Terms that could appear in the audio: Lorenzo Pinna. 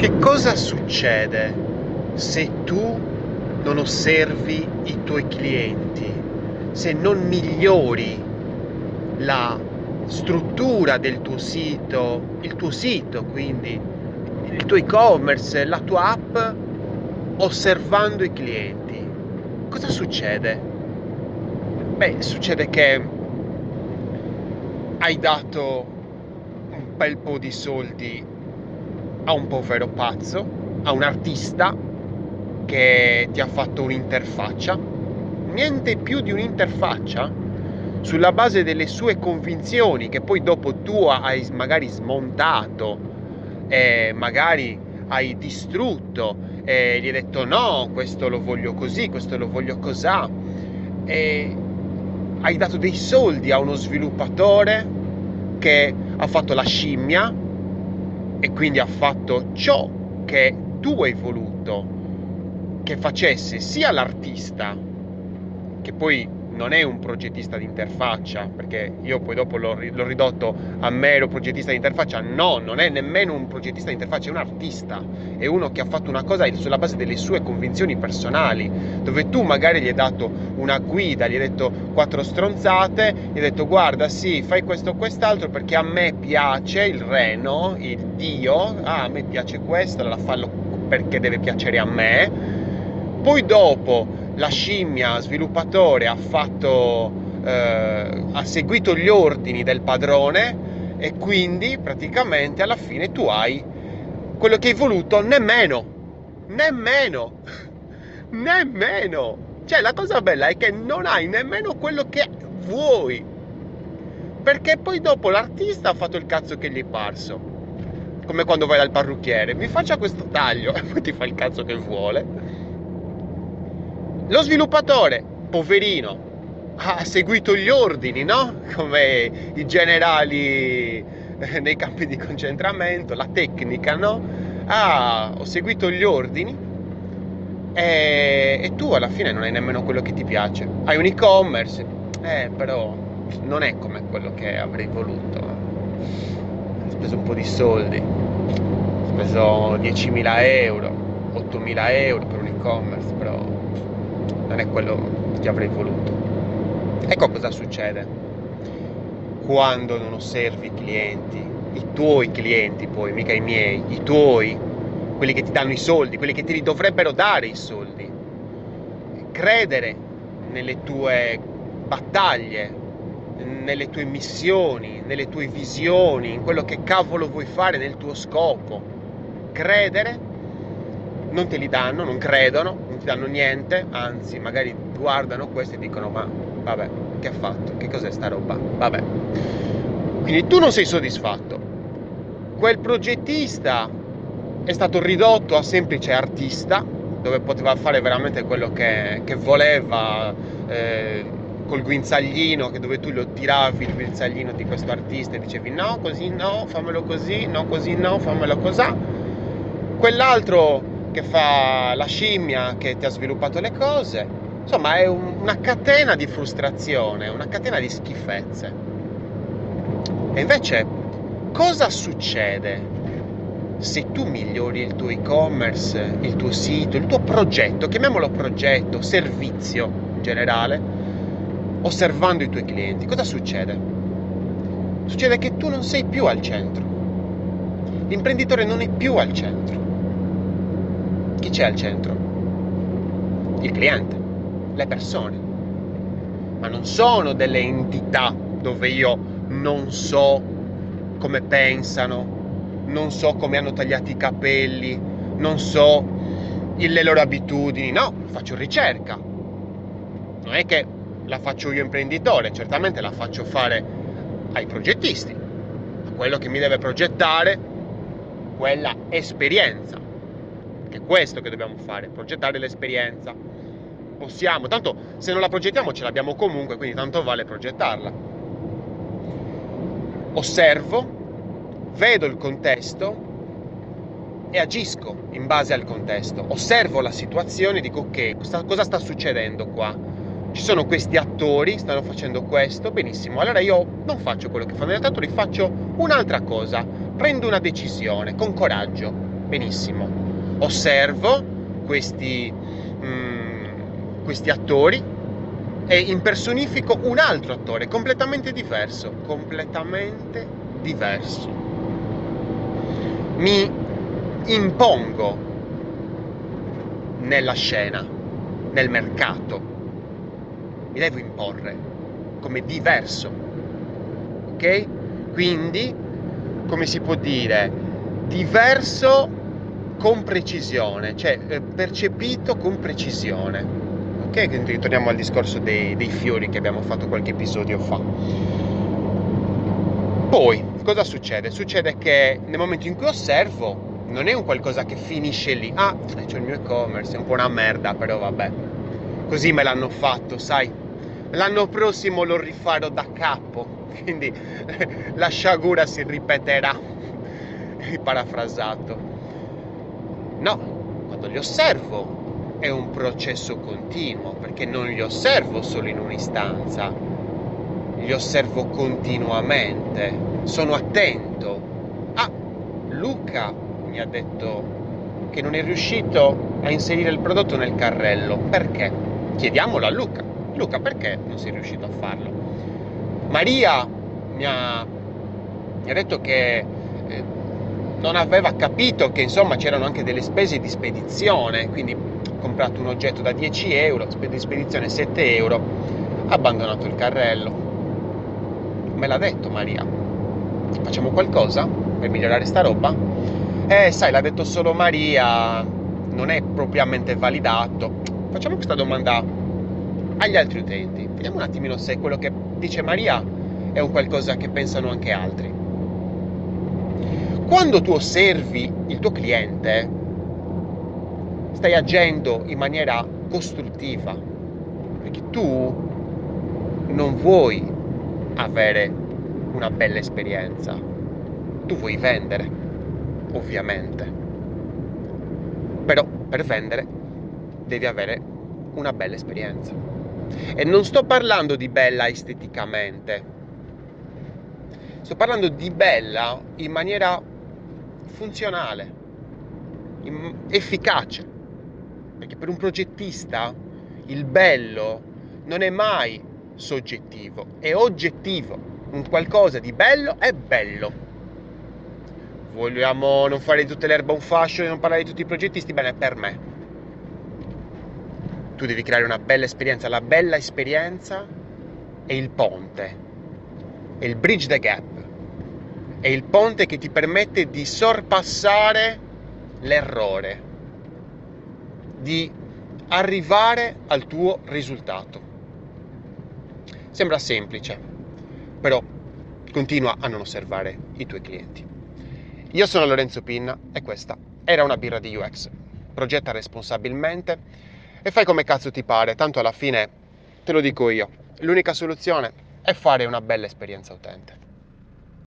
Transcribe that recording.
Che cosa succede se tu non osservi i tuoi clienti, se non migliori la struttura del tuo sito, il tuo sito, quindi il tuo e-commerce, la tua app, osservando i clienti? Cosa succede? Beh, succede che hai dato un bel po' di soldi a un povero pazzo, a un artista che ti ha fatto un'interfaccia, niente più di un'interfaccia, sulla base delle sue convinzioni che poi dopo tu hai magari smontato, magari hai distrutto, gli hai detto no, questo lo voglio così, questo lo voglio cosà, e hai dato dei soldi a uno sviluppatore che ha fatto la scimmia e quindi ha fatto ciò che tu hai voluto che facesse sia l'artista, che poi non è un progettista di interfaccia, perché io poi dopo l'ho ridotto a mero progettista di interfaccia. No, non è nemmeno un progettista di interfaccia, è un artista, è uno che ha fatto una cosa sulla base delle sue convinzioni personali, dove tu magari gli hai dato una guida, gli hai detto 4 stronzate, gli hai detto guarda sì, fai questo o quest'altro perché a me piace il reno, il dio, a me piace questo, allora fallo perché deve piacere a me. Poi dopo la scimmia sviluppatore ha fatto, ha seguito gli ordini del padrone e quindi praticamente alla fine tu hai quello che hai voluto, nemmeno. Cioè la cosa bella è che non hai nemmeno quello che vuoi, perché poi dopo l'artista ha fatto il cazzo che gli è parso. Come quando vai dal parrucchiere, mi faccia questo taglio e poi ti fa il cazzo che vuole. Lo sviluppatore, poverino, ha seguito gli ordini, no? Come i generali nei campi di concentramento, la tecnica, no? Ah, ho seguito gli ordini e tu alla fine non hai nemmeno quello che ti piace. Hai un e-commerce, però non è come quello che avrei voluto. Ho speso un po' di soldi, ho speso 10.000 euro, 8.000 euro per un e-commerce, però non è quello che avrei voluto. Ecco cosa succede quando non osservi i clienti, i tuoi clienti, poi mica i miei, i tuoi, quelli che ti danno i soldi, quelli che ti dovrebbero dare i soldi. Credere nelle tue battaglie, nelle tue missioni, nelle tue visioni, in quello che cavolo vuoi fare, nel tuo scopo. Credere. Non te li danno, non credono, non ti danno niente, anzi magari guardano questo e dicono ma vabbè, che ha fatto, che cos'è sta roba, vabbè. Quindi tu non sei soddisfatto, quel progettista è stato ridotto a semplice artista, dove poteva fare veramente quello che voleva, col guinzaglino, che dove tu lo tiravi il guinzaglino di questo artista e dicevi no, così no, fammelo così, no così no, fammelo cosà. Quell'altro che fa la scimmia, che ti ha sviluppato le cose, insomma è una catena di frustrazione, una catena di schifezze. E invece cosa succede se tu migliori il tuo e-commerce, il tuo sito, il tuo progetto, chiamiamolo progetto, servizio in generale, osservando i tuoi clienti? Cosa succede? Succede che tu non sei più al centro, l'imprenditore non è più al centro. Chi c'è al centro? Il cliente, le persone, ma non sono delle entità dove io non so come pensano, non so come hanno tagliato i capelli, non so le loro abitudini. No, faccio ricerca, non è che la faccio io imprenditore, certamente la faccio fare ai progettisti, a quello che mi deve progettare quella esperienza. Che è questo che dobbiamo fare, progettare l'esperienza. Possiamo, tanto se non la progettiamo ce l'abbiamo comunque, quindi tanto vale progettarla. Osservo, vedo il contesto e agisco in base al contesto. Osservo la situazione e dico ok, cosa sta succedendo qua? Ci sono questi attori, stanno facendo questo, benissimo, allora io non faccio quello che fanno gli attori, faccio un'altra cosa, prendo una decisione con coraggio. benissimo. Osservo questi attori e impersonifico un altro attore completamente diverso, Mi impongo nella scena, nel mercato. Mi devo imporre come diverso, ok? Quindi, come si può dire, diverso con precisione, cioè percepito con precisione, ok? Quindi ritorniamo al discorso dei fiori che abbiamo fatto qualche episodio fa. Poi, cosa succede? Succede che nel momento in cui osservo, non è un qualcosa che finisce lì. Ah, c'è il mio e-commerce, è un po' una merda, però vabbè, così me l'hanno fatto, sai? L'anno prossimo lo rifarò da capo, quindi la sciagura si ripeterà, parafrasato. No, quando li osservo è un processo continuo, perché non li osservo solo in un'istanza, li osservo continuamente, sono attento. Ah, Luca mi ha detto che non è riuscito a inserire il prodotto nel carrello, perché? Chiediamolo a Luca. Luca, perché non sei riuscito a farlo? Maria mi ha detto che non aveva capito che insomma c'erano anche delle spese di spedizione, quindi ho comprato un oggetto da 10 euro, di spedizione 7 euro, ha abbandonato il carrello. Me l'ha detto Maria. Facciamo qualcosa per migliorare sta roba? Sai, l'ha detto solo Maria, non è propriamente validato. Facciamo questa domanda agli altri utenti, vediamo un attimino se quello che dice Maria è un qualcosa che pensano anche altri. Quando tu osservi il tuo cliente, stai agendo in maniera costruttiva, perché tu non vuoi avere una bella esperienza, tu vuoi vendere, ovviamente, però per vendere devi avere una bella esperienza. E non sto parlando di bella esteticamente, sto parlando di bella in maniera funzionale, efficace, perché per un progettista il bello non è mai soggettivo, è oggettivo. Un qualcosa di bello è bello. Vogliamo non fare di tutta l'erba un fascio e non parlare di tutti i progettisti? Bene, per me tu devi creare una bella esperienza. La bella esperienza è il ponte, è il bridge the gap, è il ponte che ti permette di sorpassare l'errore, di arrivare al tuo risultato. Sembra semplice, però continua a non osservare i tuoi clienti. Io sono Lorenzo Pinna e questa era una birra di UX. Progetta responsabilmente e fai come cazzo ti pare, tanto alla fine te lo dico io, l'unica soluzione è fare una bella esperienza utente.